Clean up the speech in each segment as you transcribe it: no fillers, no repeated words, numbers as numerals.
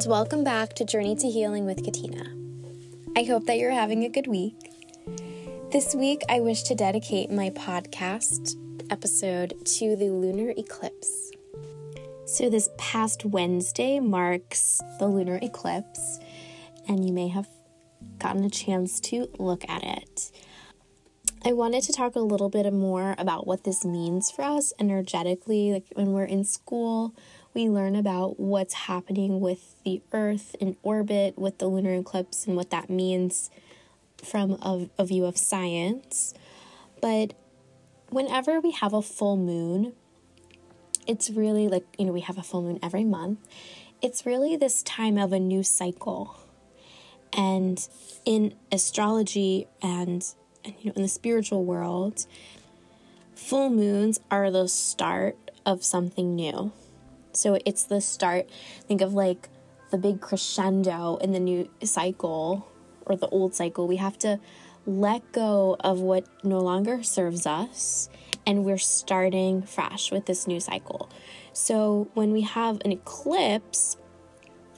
friends, welcome back to Journey to Healing with Katina. I hope that you're having a good week. This week, I wish to dedicate my podcast episode to the lunar eclipse. So this past Wednesday marks the lunar eclipse, and you may have gotten a chance to look at it. I wanted to talk a little bit more about what this means for us energetically. Like when we're in school, we learn about what's happening with the Earth in orbit, with the lunar eclipse, and what that means from a view of science. But whenever we have a full moon, it's really we have a full moon every month. It's really this time of a new cycle. And in astrology and in the spiritual world, full moons are the start of something new. So it's the start, think of the big crescendo in the new cycle or the old cycle. We have to let go of what no longer serves us, and we're starting fresh with this new cycle. So when we have an eclipse,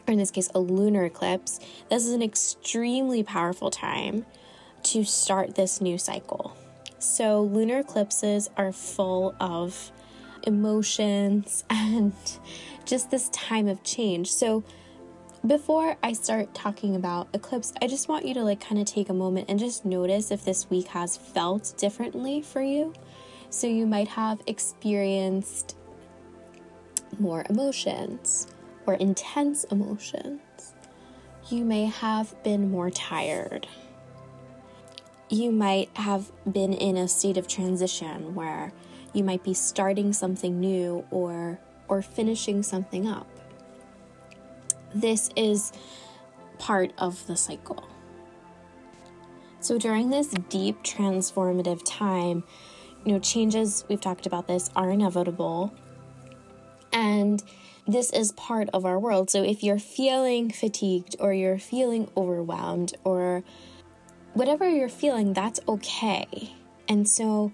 or in this case a lunar eclipse, this is an extremely powerful time to start this new cycle. So lunar eclipses are full of emotions and just this time of change. So before I start talking about eclipse, I just want you to take a moment and just notice if this week has felt differently for you. So you might have experienced more emotions or intense emotions. You may have been more tired. You might have been in a state of transition where you might be starting something new or finishing something up. This is part of the cycle. So during this deep transformative time, changes, we've talked about this, are inevitable. And this is part of our world. So if you're feeling fatigued or you're feeling overwhelmed or whatever you're feeling, that's okay. And so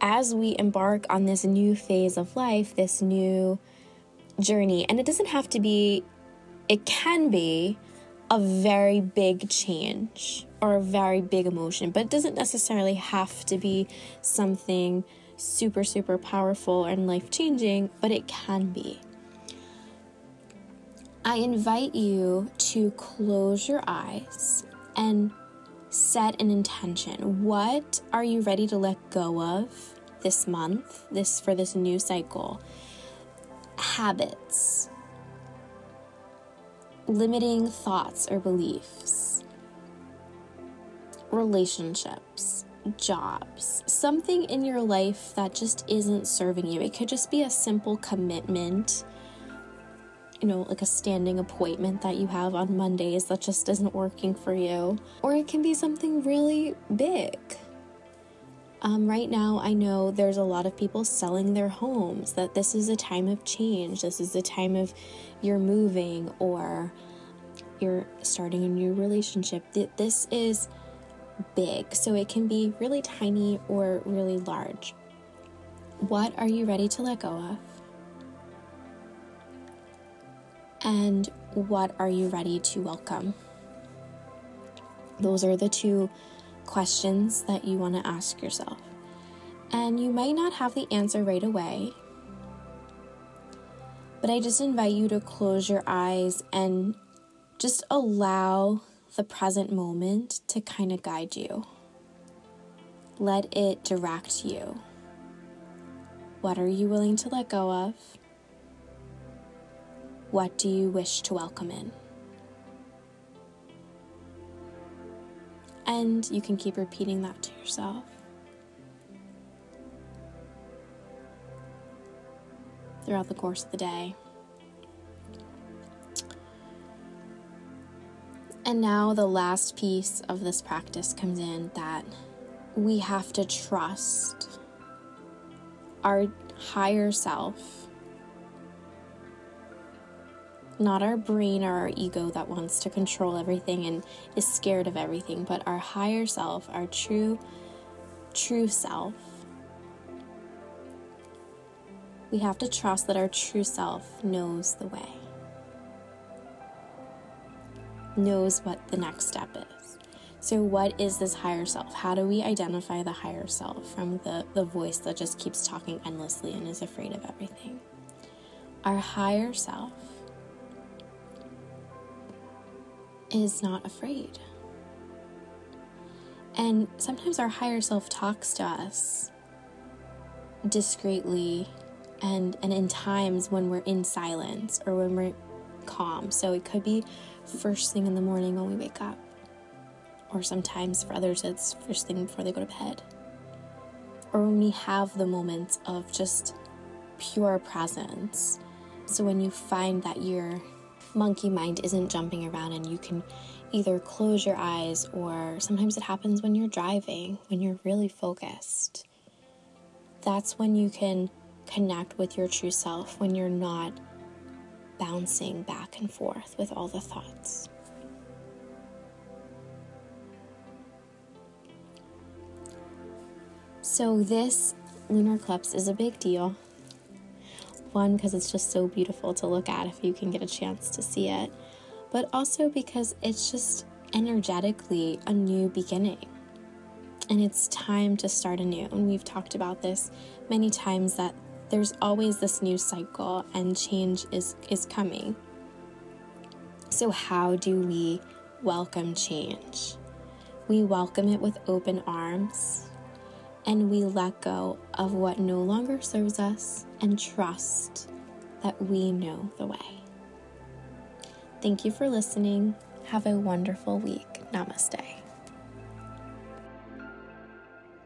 as we embark on this new phase of life, this new journey, and it doesn't have to be, it can be a very big change or a very big emotion, but it doesn't necessarily have to be something super, super powerful and life-changing, but it can be. I invite you to close your eyes and set an intention. What are you ready to let go of this month, for this new cycle? Habits, limiting thoughts or beliefs, relationships, jobs, something in your life that just isn't serving you. It could just be a simple commitment, like a standing appointment that you have on Mondays that just isn't working for you. Or it can be something really big. Right now, I know there's a lot of people selling their homes, that this is a time of change. This is a time of you're moving or you're starting a new relationship. This is big. So it can be really tiny or really large. What are you ready to let go of? And what are you ready to welcome? Those are the two questions that you want to ask yourself. And you might not have the answer right away, but I just invite you to close your eyes and just allow the present moment to kind of guide you. Let it direct you. What are you willing to let go of? What do you wish to welcome in? And you can keep repeating that to yourself. Throughout the course of the day. And now the last piece of this practice comes in, that we have to trust our higher self. Not our brain or our ego that wants to control everything and is scared of everything, but our higher self, our true self. We have to trust that our true self knows the way. knows what the next step is. So what is this higher self? How do we identify the higher self from the voice that just keeps talking endlessly and is afraid of everything? Our higher self is not afraid. And sometimes our higher self talks to us discreetly and in times when we're in silence or when we're calm. So it could be first thing in the morning when we wake up. Or sometimes for others, it's first thing before they go to bed. Or when we have the moments of just pure presence. So when you find that your monkey mind isn't jumping around and you can either close your eyes, or sometimes it happens when you're driving, when you're really focused. That's when you can connect with your true self, when you're not bouncing back and forth with all the thoughts. So this lunar eclipse is a big deal. One, because it's just so beautiful to look at if you can get a chance to see it, but also because it's just energetically a new beginning. And it's time to start anew. And we've talked about this many times, that there's always this new cycle and change is coming. So how do we welcome change? We welcome it with open arms, and we let go of what no longer serves us and trust that we know the way. Thank you for listening. Have a wonderful week. Namaste.